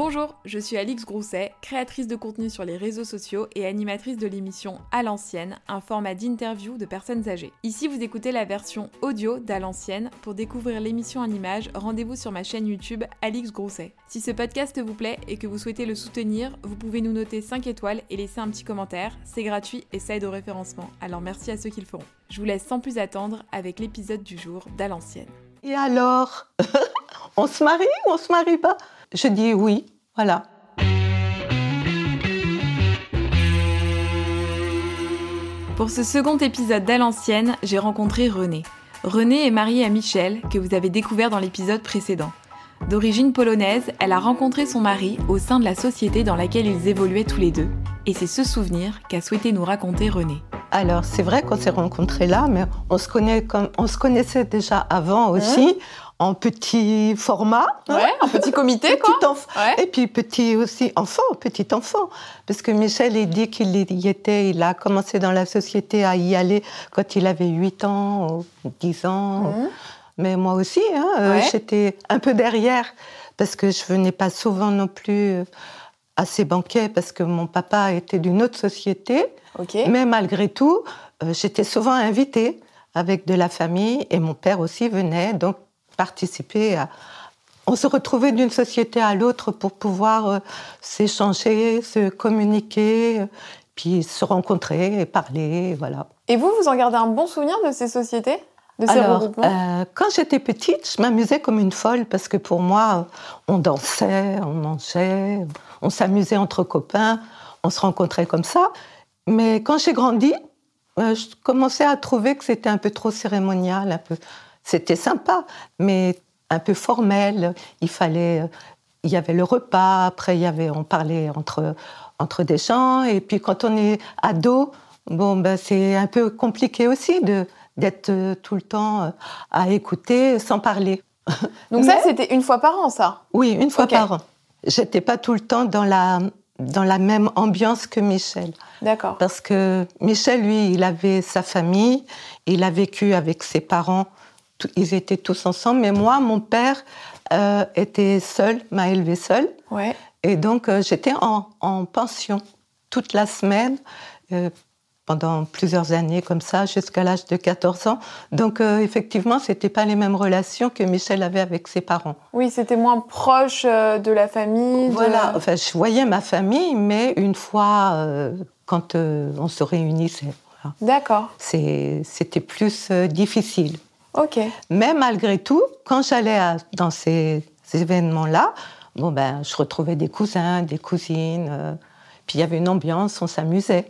Bonjour, je suis Alix Grousset, créatrice de contenu sur les réseaux sociaux et animatrice de l'émission À l'ancienne, un format d'interview de personnes âgées. Ici, vous écoutez la version audio d'À l'ancienne. Pour découvrir l'émission en images, rendez-vous sur ma chaîne YouTube Alix Grousset. Si ce podcast vous plaît et que vous souhaitez le soutenir, vous pouvez nous noter 5 étoiles et laisser un petit commentaire. C'est gratuit et ça aide au référencement, alors merci à ceux qui le feront. Je vous laisse sans plus attendre avec l'épisode du jour d'À l'ancienne. Et alors on se marie ou on se marie pas? Je dis oui, voilà. Pour ce second épisode d'À l'ancienne, j'ai rencontré Renée. Renée est mariée à Michel, que vous avez découvert dans l'épisode précédent. D'origine polonaise, elle a rencontré son mari au sein de la société dans laquelle ils évoluaient tous les deux. Et c'est ce souvenir qu'a souhaité nous raconter Renée. Alors, c'est vrai qu'on s'est rencontrés là, mais on se connaissait déjà avant aussi. Ouais. En petit format, ouais, en petit comité, petit quoi. Ouais. Et puis petit enfant, parce que Michel il dit qu'il y était, il a commencé dans la société à y aller quand il avait 8 ans ou 10 ans, mais moi aussi, j'étais un peu derrière, parce que je venais pas souvent non plus à ces banquets, parce que mon papa était d'une autre société, mais malgré tout, j'étais souvent invitée avec de la famille, et mon père aussi venait, donc on se retrouvait d'une société à l'autre pour pouvoir s'échanger, se communiquer, puis se rencontrer et parler, voilà. Et vous, vous en gardez un bon souvenir de ces sociétés, de ces regroupements ? Alors, quand j'étais petite, je m'amusais comme une folle parce que pour moi, on dansait, on mangeait, on s'amusait entre copains, on se rencontrait comme ça. Mais quand j'ai grandi, je commençais à trouver que c'était un peu trop cérémonial, un peu... C'était sympa, mais un peu formel. Il y avait le repas, après on parlait entre des gens. Et puis quand on est ado, c'est un peu compliqué aussi d'être tout le temps à écouter sans parler. Donc ça, c'était une fois par an, ça ? Oui, une fois par an. J'étais pas tout le temps dans la même ambiance que Michel. D'accord. Parce que Michel, lui, il avait sa famille, il a vécu avec ses parents. Ils étaient tous ensemble, mais moi, mon père était seul, m'a élevée seule. Ouais. Et donc, j'étais en pension toute la semaine, pendant plusieurs années comme ça, jusqu'à l'âge de 14 ans. Donc, effectivement, ce n'était pas les mêmes relations que Michel avait avec ses parents. Oui, c'était moins proche de la famille. Voilà, enfin, je voyais ma famille, mais une fois, quand on se réunissait. Voilà. D'accord. C'était plus difficile. Okay. Mais malgré tout, quand j'allais dans ces événements-là, je retrouvais des cousins, des cousines, puis il y avait une ambiance, on s'amusait.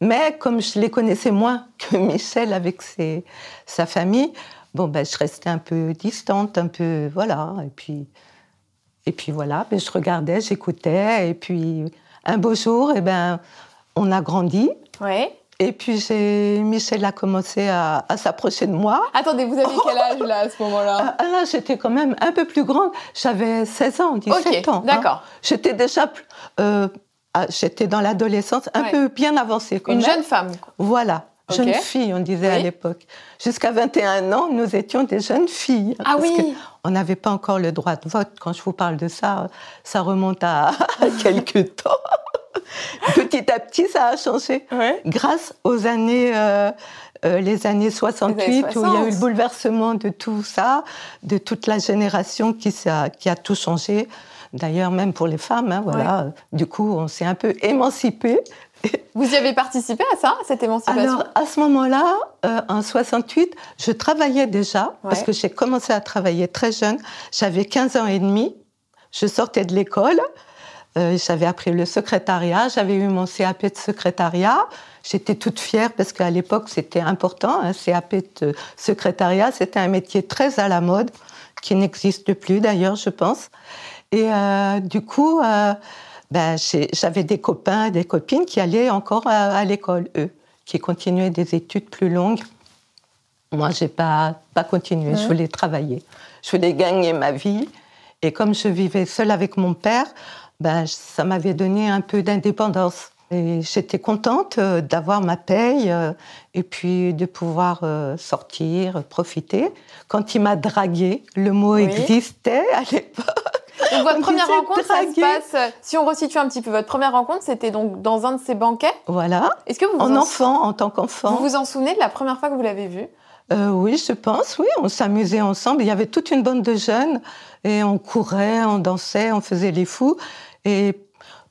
Mais comme je les connaissais moins que Michel avec sa famille, je restais un peu distante, un peu, voilà. Et puis voilà, je regardais, j'écoutais, et puis un beau jour, on a grandi. Ouais. Et puis, Michel a commencé à s'approcher de moi. Attendez, vous avez quel âge, là, à ce moment-là ? Là, j'étais quand même un peu plus grande. J'avais 16 ans, 17 ans. D'accord. Hein. J'étais déjà... j'étais dans l'adolescence, un peu bien avancée. Quand jeune femme. Voilà. Okay. Jeune fille, on disait à l'époque. Jusqu'à 21 ans, nous étions des jeunes filles. Ah parce oui. On n'avait pas encore le droit de vote. Quand je vous parle de ça, ça remonte à quelques temps. Petit à petit, ça a changé. Ouais. Grâce aux les années 68, les années 60. Où il y a eu le bouleversement de tout ça, de toute la génération qui a tout changé. D'ailleurs, même pour les femmes, voilà. Ouais. Du coup, on s'est un peu émancipés. Vous y avez participé à ça, cette émancipation ? Alors, à ce moment-là, en 68, je travaillais déjà, parce que j'ai commencé à travailler très jeune. J'avais 15 ans et demi, je sortais de l'école. J'avais appris le secrétariat, j'avais eu mon CAP de secrétariat. J'étais toute fière parce qu'à l'époque, c'était important. Un CAP de secrétariat, c'était un métier très à la mode, qui n'existe plus d'ailleurs, je pense. Et du coup, j'avais des copains, des copines qui allaient encore à l'école, eux, qui continuaient des études plus longues. Moi, je n'ai pas continué, je voulais travailler. Je voulais gagner ma vie. Et comme je vivais seule avec mon père... ça m'avait donné un peu d'indépendance. Et j'étais contente d'avoir ma paye et puis de pouvoir sortir, profiter. Quand il m'a draguée, le mot existait à l'époque. Donc votre première rencontre, ça se passe, si on resitue un petit peu, votre première rencontre, c'était donc dans un de ces banquets. Voilà. Est-ce que en tant qu'enfant. Vous vous en souvenez de la première fois que vous l'avez vu? Oui, je pense, oui. On s'amusait ensemble. Il y avait toute une bande de jeunes et on courait, on dansait, on faisait les fous. Et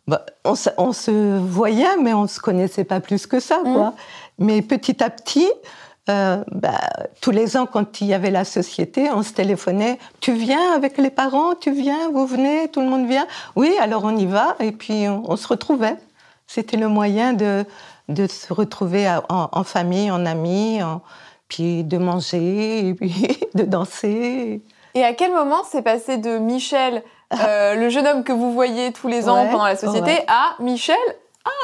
bah, on se voyait, mais on ne se connaissait pas plus que ça, quoi. Mais petit à petit, tous les ans, quand il y avait la société, on se téléphonait. Tu viens avec les parents, tu viens, vous venez, tout le monde vient. Oui, alors on y va. Et puis, on se retrouvait. C'était le moyen de se retrouver en famille, en amis, puis de manger, et puis de danser. Et à quel moment c'est passé de Michel, le jeune homme que vous voyez tous les ans pendant la société, à Michel?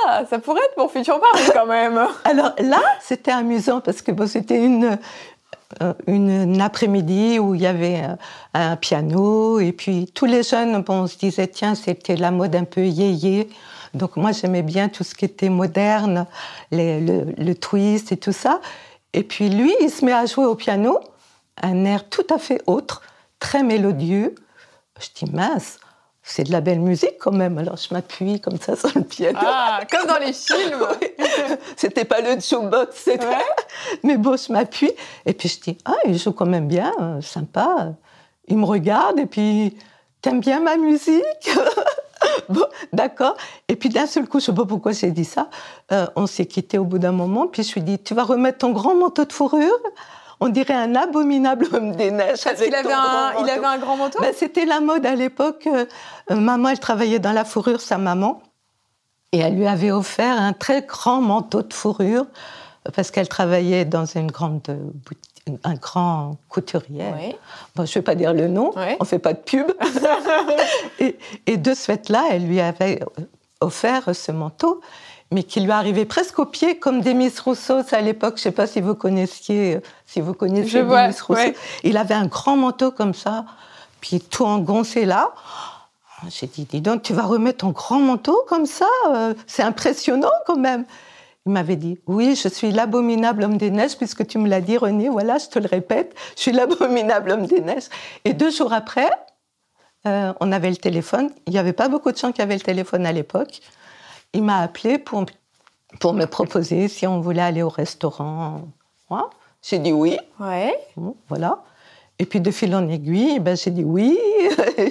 Ah, ça pourrait être mon futur mari quand même. Alors là, c'était amusant parce que c'était une après-midi où il y avait un piano et puis tous les jeunes, on se disait tiens, c'était la mode un peu yéyé. Donc moi, j'aimais bien tout ce qui était moderne, le twist et tout ça. Et puis lui, il se met à jouer au piano, un air tout à fait autre, très mélodieux. Je dis mince. C'est de la belle musique quand même. Alors je m'appuie comme ça sur le piano. Ah, comme dans les films. Oui. C'était pas le jukebox, c'était. Ouais. Mais bon, je m'appuie et puis je dis ah, il joue quand même bien, sympa. Il me regarde et puis t'aimes bien ma musique. Bon, d'accord. Et puis d'un seul coup, je sais pas pourquoi j'ai dit ça. On s'est quittés au bout d'un moment. Puis je lui dis tu vas remettre ton grand manteau de fourrure. On dirait un abominable homme des neiges. Parce qu'il avait un grand manteau. Ben, c'était la mode à l'époque. Maman, elle travaillait dans la fourrure, sa maman. Et elle lui avait offert un très grand manteau de fourrure parce qu'elle travaillait dans une grande boutique. Un grand couturier. Oui. Bon, je ne vais pas dire le nom, oui. On ne fait pas de pub. et de ce fait-là, elle lui avait offert ce manteau. Mais qui lui arrivait presque aux pieds, comme Demis Rousseau, à l'époque, je ne sais pas si vous connaissez Demis Rousseau. Ouais. Il avait un grand manteau comme ça, puis tout engoncé là. J'ai dit, dis donc, tu vas remettre ton grand manteau comme ça? C'est impressionnant quand même. Il m'avait dit, oui, je suis l'abominable homme des neiges, puisque tu me l'as dit, Renée, voilà, je te le répète, je suis l'abominable homme des neiges. Et 2 jours après, on avait le téléphone. Il n'y avait pas beaucoup de gens qui avaient le téléphone à l'époque. Il m'a appelé pour me proposer si on voulait aller au restaurant. Ouais. J'ai dit oui. Ouais. Voilà. Et puis de fil en aiguille, j'ai dit oui.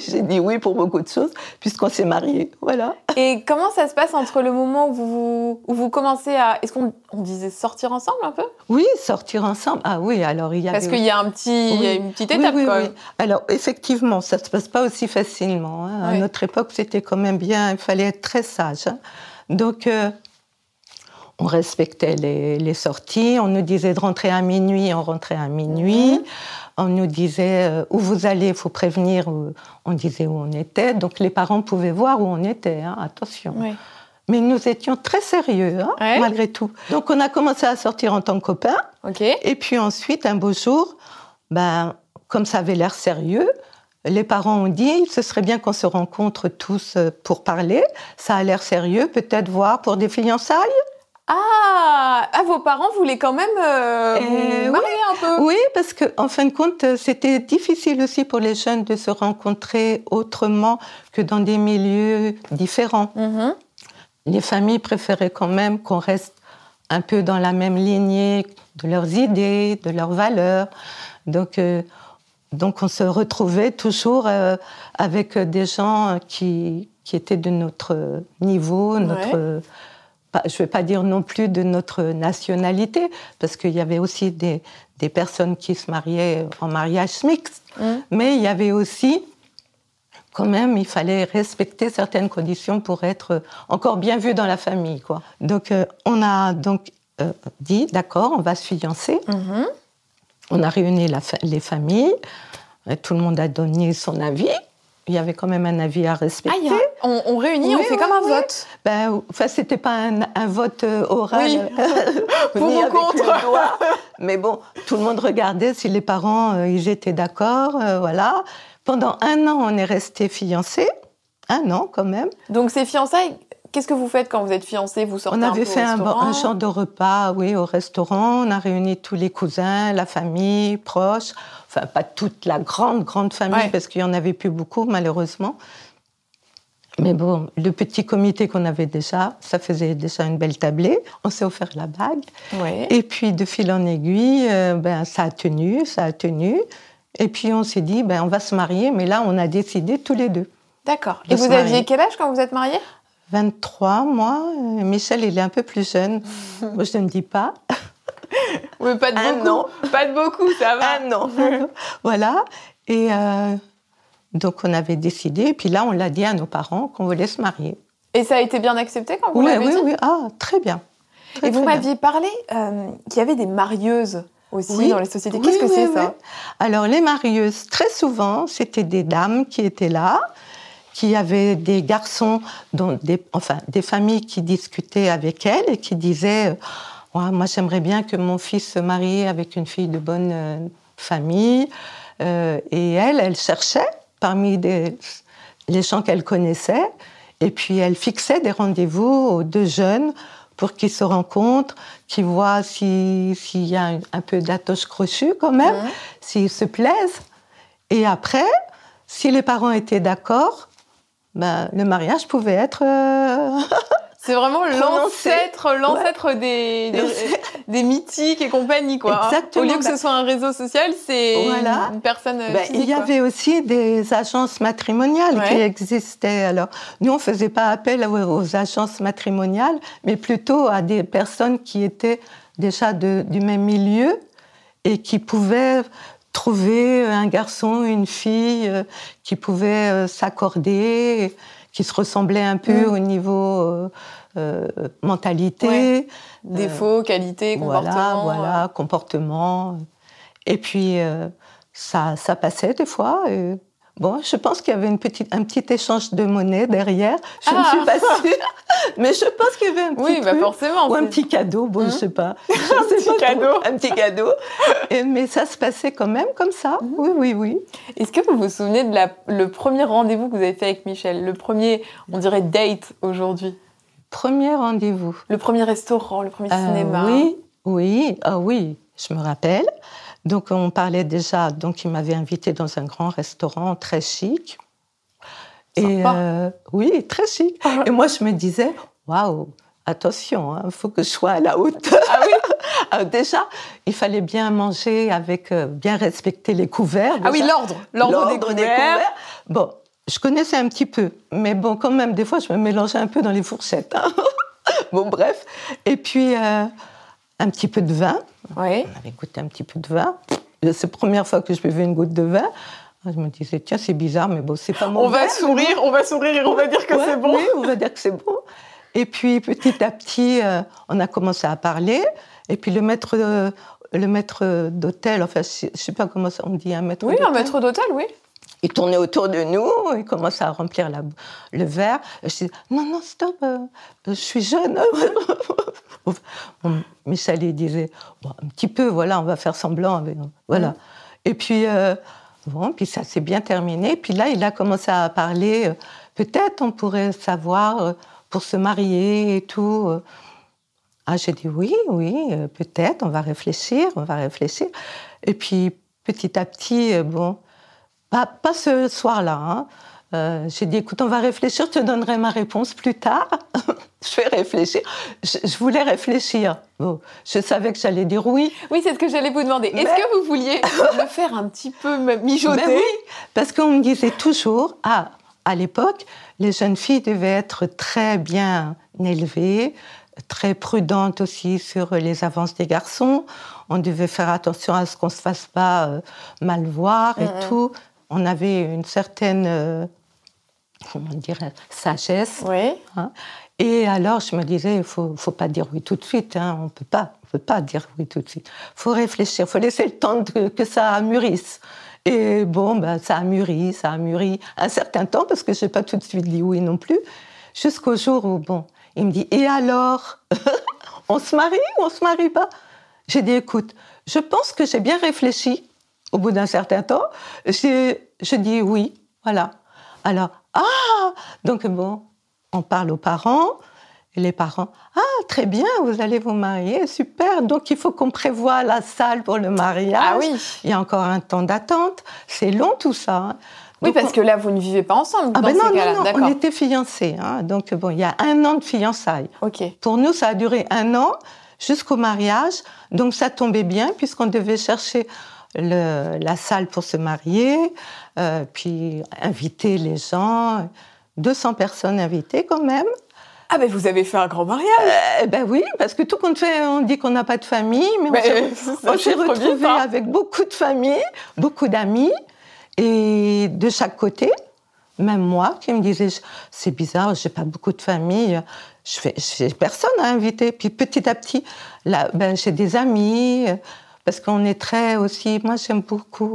J'ai dit oui pour beaucoup de choses, puisqu'on s'est mariés. Voilà. Et comment ça se passe entre le moment où vous commencez à... Est-ce qu'on disait sortir ensemble un peu? Oui, sortir ensemble. Ah oui, alors il y avait... Parce qu'il y a une petite étape quand même. Oui. Alors effectivement, ça ne se passe pas aussi facilement. Hein. Oui. À notre époque, c'était quand même bien... Il fallait être très sage. Hein. Donc... On respectait les sorties, on nous disait de rentrer à minuit, on rentrait à minuit. On nous disait où vous allez, il faut prévenir, on disait où on était. Donc les parents pouvaient voir où on était, hein, attention. Oui. Mais nous étions très sérieux, hein, malgré tout. Donc on a commencé à sortir en tant que copains. Okay. Et puis ensuite, un beau jour, comme ça avait l'air sérieux, les parents ont dit, ce serait bien qu'on se rencontre tous pour parler. Ça a l'air sérieux, peut-être voir pour des fiançailles. Ah, vos parents voulaient quand même vous marier un peu. Oui, parce qu'en fin de compte, c'était difficile aussi pour les jeunes de se rencontrer autrement que dans des milieux différents. Mm-hmm. Les familles préféraient quand même qu'on reste un peu dans la même lignée de leurs idées, de leurs valeurs. Donc on se retrouvait toujours avec des gens qui étaient de notre niveau, je ne vais pas dire non plus de notre nationalité, parce qu'il y avait aussi des personnes qui se mariaient en mariage mixte. Mmh. Mais il y avait aussi, quand même, il fallait respecter certaines conditions pour être encore bien vu dans la famille, quoi. Donc, on a dit, d'accord, on va se fiancer. Mmh. On a réuni les familles. Tout le monde a donné son avis. Il y avait quand même un avis à respecter. Ah, on réunit, on fait comme un vote. C'était pas un vote oral. Oui. Pour ou contre. Mais bon, tout le monde regardait si les parents, ils étaient d'accord, voilà. Pendant 1 an, on est restés fiancés. 1 an, quand même. Donc, ces fiançailles Qu'est-ce que vous faites quand vous êtes fiancés? Vous sortez un peu au restaurant? On avait fait un genre de repas, oui, au restaurant. On a réuni tous les cousins, la famille, proches. Enfin, pas toute la grande famille, ouais, parce qu'il n'y en avait plus beaucoup, malheureusement. Mais bon, le petit comité qu'on avait déjà, ça faisait déjà une belle tablée. On s'est offert la bague. Ouais. Et puis, de fil en aiguille, ça a tenu. Et puis, on s'est dit, on va se marier. Mais là, on a décidé tous les deux. D'accord. Et vous aviez quel âge quand vous êtes mariés? 23, moi. Michel, il est un peu plus jeune. Moi, je ne dis pas. Mais pas de beaucoup. Non. Pas de beaucoup, ça va. Un an. Voilà. Et... donc, on avait décidé, et puis là, on l'a dit à nos parents qu'on voulait se marier. Et ça a été bien accepté quand vous l'avez dit ? Oui, très bien. Et vous m'aviez parlé qu'il y avait des marieuses aussi dans les sociétés. Qu'est-ce que c'est ça ? Alors, les marieuses, très souvent, c'était des dames qui étaient là, qui avaient des garçons, des familles qui discutaient avec elles et qui disaient « Moi, j'aimerais bien que mon fils se marie avec une fille de bonne famille. » Et elle cherchait parmi les gens qu'elle connaissait, et puis elle fixait des rendez-vous aux deux jeunes pour qu'ils se rencontrent, qu'ils voient s'il y a un peu d'atoche crochue quand même, s'ils se plaisent. Et après, si les parents étaient d'accord, le mariage pouvait être... C'est vraiment l'ancêtre des Meetic et compagnie, quoi. Exactement. Au lieu que ce soit un réseau social, c'est une personne physique. Il y avait aussi des agences matrimoniales qui existaient. Alors, nous, on ne faisait pas appel aux agences matrimoniales, mais plutôt à des personnes qui étaient déjà du même milieu et qui pouvaient trouver un garçon, une fille, qui pouvaient s'accorder... qui se ressemblaient un peu au niveau mentalité. Ouais. Défauts, qualités, comportements. Voilà, comportement. Et puis, ça passait des fois. Et... Bon, je pense qu'il y avait un petit échange de monnaie derrière. Je ne suis pas sûre. Mais je pense qu'il y avait un petit truc, forcément. Ou un petit cadeau. Bon, je ne sais pas. Un petit cadeau. Mais ça se passait quand même comme ça. Oui. Est-ce que vous vous souvenez de le premier rendez-vous que vous avez fait avec Michel? Le premier, on dirait date aujourd'hui. Premier rendez-vous. Le premier restaurant, le premier cinéma. Oui, je me rappelle. Donc, on parlait déjà... Donc, il m'avait invitée dans un grand restaurant très chic. Oui, très chic. Et moi, je me disais, waouh, attention, il faut que je sois à la hauteur. Ah oui. Alors, déjà, il fallait bien manger avec... bien respecter les couverts. Déjà. Ah oui, l'ordre des couverts. Bon, je connaissais un petit peu. Mais bon, quand même, des fois, je me mélangeais un peu dans les fourchettes. Bon, bref. Et puis... un petit peu de vin. Oui. On avait goûté un petit peu de vin. C'est la première fois que je buvais une goutte de vin. Je me disais, tiens, c'est bizarre, mais bon, c'est pas mon vin. On va sourire et on va dire que c'est bon. Oui, on va dire que c'est bon. Et puis, petit à petit, on a commencé à parler. Et puis, le maître d'hôtel, enfin, je ne sais pas comment on dit, un maître d'hôtel. Oui, un maître d'hôtel, oui. Il tournait autour de nous, il commençait à remplir le verre. Je disais, non, stop, je suis jeune. Michel, il disait, un petit peu, voilà, on va faire semblant. Voilà. Et puis, puis ça s'est bien terminé. Puis là, il a commencé à parler, peut-être on pourrait savoir pour se marier et tout. J'ai dit, oui, peut-être, on va réfléchir. Et puis, petit à petit, pas ce soir-là. J'ai dit, écoute, on va réfléchir, je te donnerai ma réponse plus tard. Je vais réfléchir. Je voulais réfléchir. Bon, je savais que j'allais dire oui. Oui, c'est ce que j'allais vous demander. Mais... Est-ce que vous vouliez me faire un petit peu mijoter? Mais oui, parce qu'on me disait toujours, à l'époque, les jeunes filles devaient être très bien élevées, très prudentes aussi sur les avances des garçons. On devait faire attention à ce qu'on ne se fasse pas mal voir et tout. On avait une certaine, sagesse. Oui. Et alors, je me disais, il ne faut pas dire oui tout de suite. On ne peut pas dire oui tout de suite. Il faut réfléchir, il faut laisser le temps que ça mûrisse. Et ça a mûri un certain temps, parce que je n'ai pas tout de suite dit oui non plus, jusqu'au jour où, il me dit, et alors, on se marie ou on ne se marie pas? J'ai dit, écoute, je pense que j'ai bien réfléchi. Au bout d'un certain temps, je dis oui, voilà. Alors, donc On parle aux parents, et les parents « Ah, très bien, vous allez vous marier, super, donc il faut qu'on prévoie la salle pour le mariage. » Ah oui. Il y a encore un temps d'attente, c'est long tout ça. Oui, donc, parce que là, vous ne vivez pas ensemble dans ces cas-là. Non, d'accord. On était fiancés, donc bon, il y a 1 an de fiançailles. Okay. Pour nous, ça a duré 1 an jusqu'au mariage, donc ça tombait bien puisqu'on devait chercher la salle pour se marier, puis inviter les gens... 200 personnes invitées quand même. Ah ben vous avez fait un grand mariage. Ben oui, parce que tout compte fait, on dit qu'on n'a pas de famille, mais on s'est retrouvés avec beaucoup de familles, beaucoup d'amis, et de chaque côté. Même moi qui me disais, c'est bizarre, j'ai pas beaucoup de famille, j'ai personne à inviter. Puis petit à petit, là, ben j'ai des amis, parce qu'on est très aussi. Moi j'aime beaucoup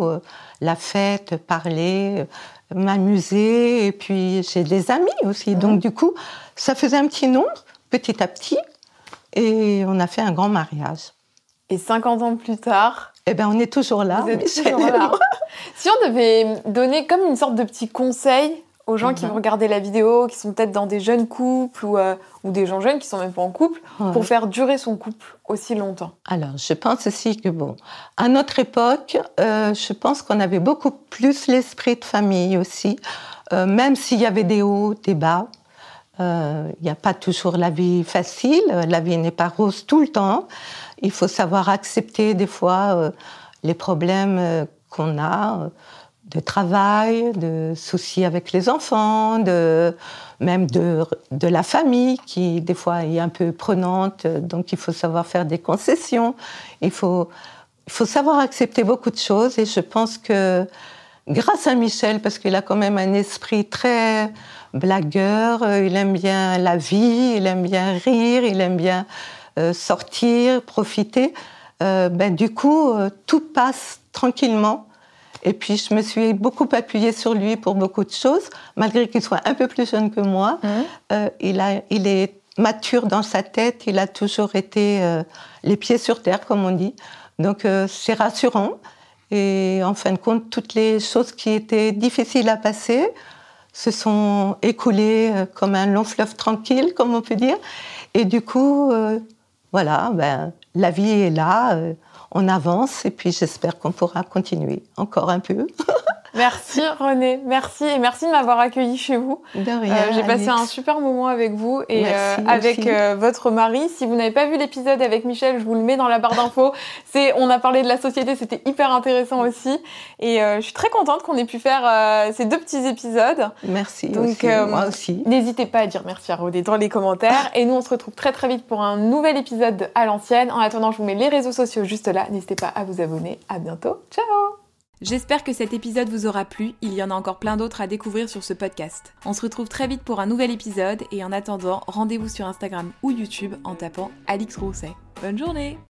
la fête, parler. M'amuser, et puis j'ai des amis aussi. Donc du coup, ça faisait un petit nombre, petit à petit, et on a fait un grand mariage. Et 50 ans plus tard... Eh bien, on est toujours là. Vous êtes toujours là. Si on devait donner comme une sorte de petit conseil aux gens qui vont regarder la vidéo, qui sont peut-être dans des jeunes couples, ou des gens jeunes qui ne sont même pas en couple, pour faire durer son couple aussi longtemps. Alors, je pense aussi que, bon, à notre époque, je pense qu'on avait beaucoup plus l'esprit de famille aussi, même s'il y avait des hauts, des bas. Il n'y a pas toujours la vie facile, la vie n'est pas rose tout le temps. Il faut savoir accepter des fois les problèmes qu'on a, de travail, de soucis avec les enfants, même de la famille qui, des fois, est un peu prenante. Donc, il faut savoir faire des concessions. Il faut savoir accepter beaucoup de choses. Et je pense que, grâce à Michel, parce qu'il a quand même un esprit très blagueur, il aime bien la vie, il aime bien rire, il aime bien sortir, profiter. Du coup, tout passe tranquillement. Et puis, je me suis beaucoup appuyée sur lui pour beaucoup de choses, malgré qu'il soit un peu plus jeune que moi. Il est mature dans sa tête, il a toujours été les pieds sur terre, comme on dit. Donc, c'est rassurant. Et en fin de compte, toutes les choses qui étaient difficiles à passer se sont écoulées comme un long fleuve tranquille, comme on peut dire. Et du coup, la vie est là... On avance et puis j'espère qu'on pourra continuer encore un peu. Merci Renée, merci et merci de m'avoir accueillie chez vous. De rien, j'ai passé un super moment avec vous et avec votre mari. Si vous n'avez pas vu l'épisode avec Michel, je vous le mets dans la barre d'infos. On a parlé de la société, c'était hyper intéressant aussi. Et je suis très contente qu'on ait pu faire ces 2 petits épisodes. Merci, donc, aussi, moi aussi. N'hésitez pas à dire merci à Renée dans les commentaires. Et nous, on se retrouve très très vite pour un nouvel épisode de À l'ancienne. En attendant, je vous mets les réseaux sociaux juste là. N'hésitez pas à vous abonner. À bientôt, ciao! J'espère que cet épisode vous aura plu, il y en a encore plein d'autres à découvrir sur ce podcast. On se retrouve très vite pour un nouvel épisode et en attendant, rendez-vous sur Instagram ou YouTube en tapant Alix Grousset. Bonne journée!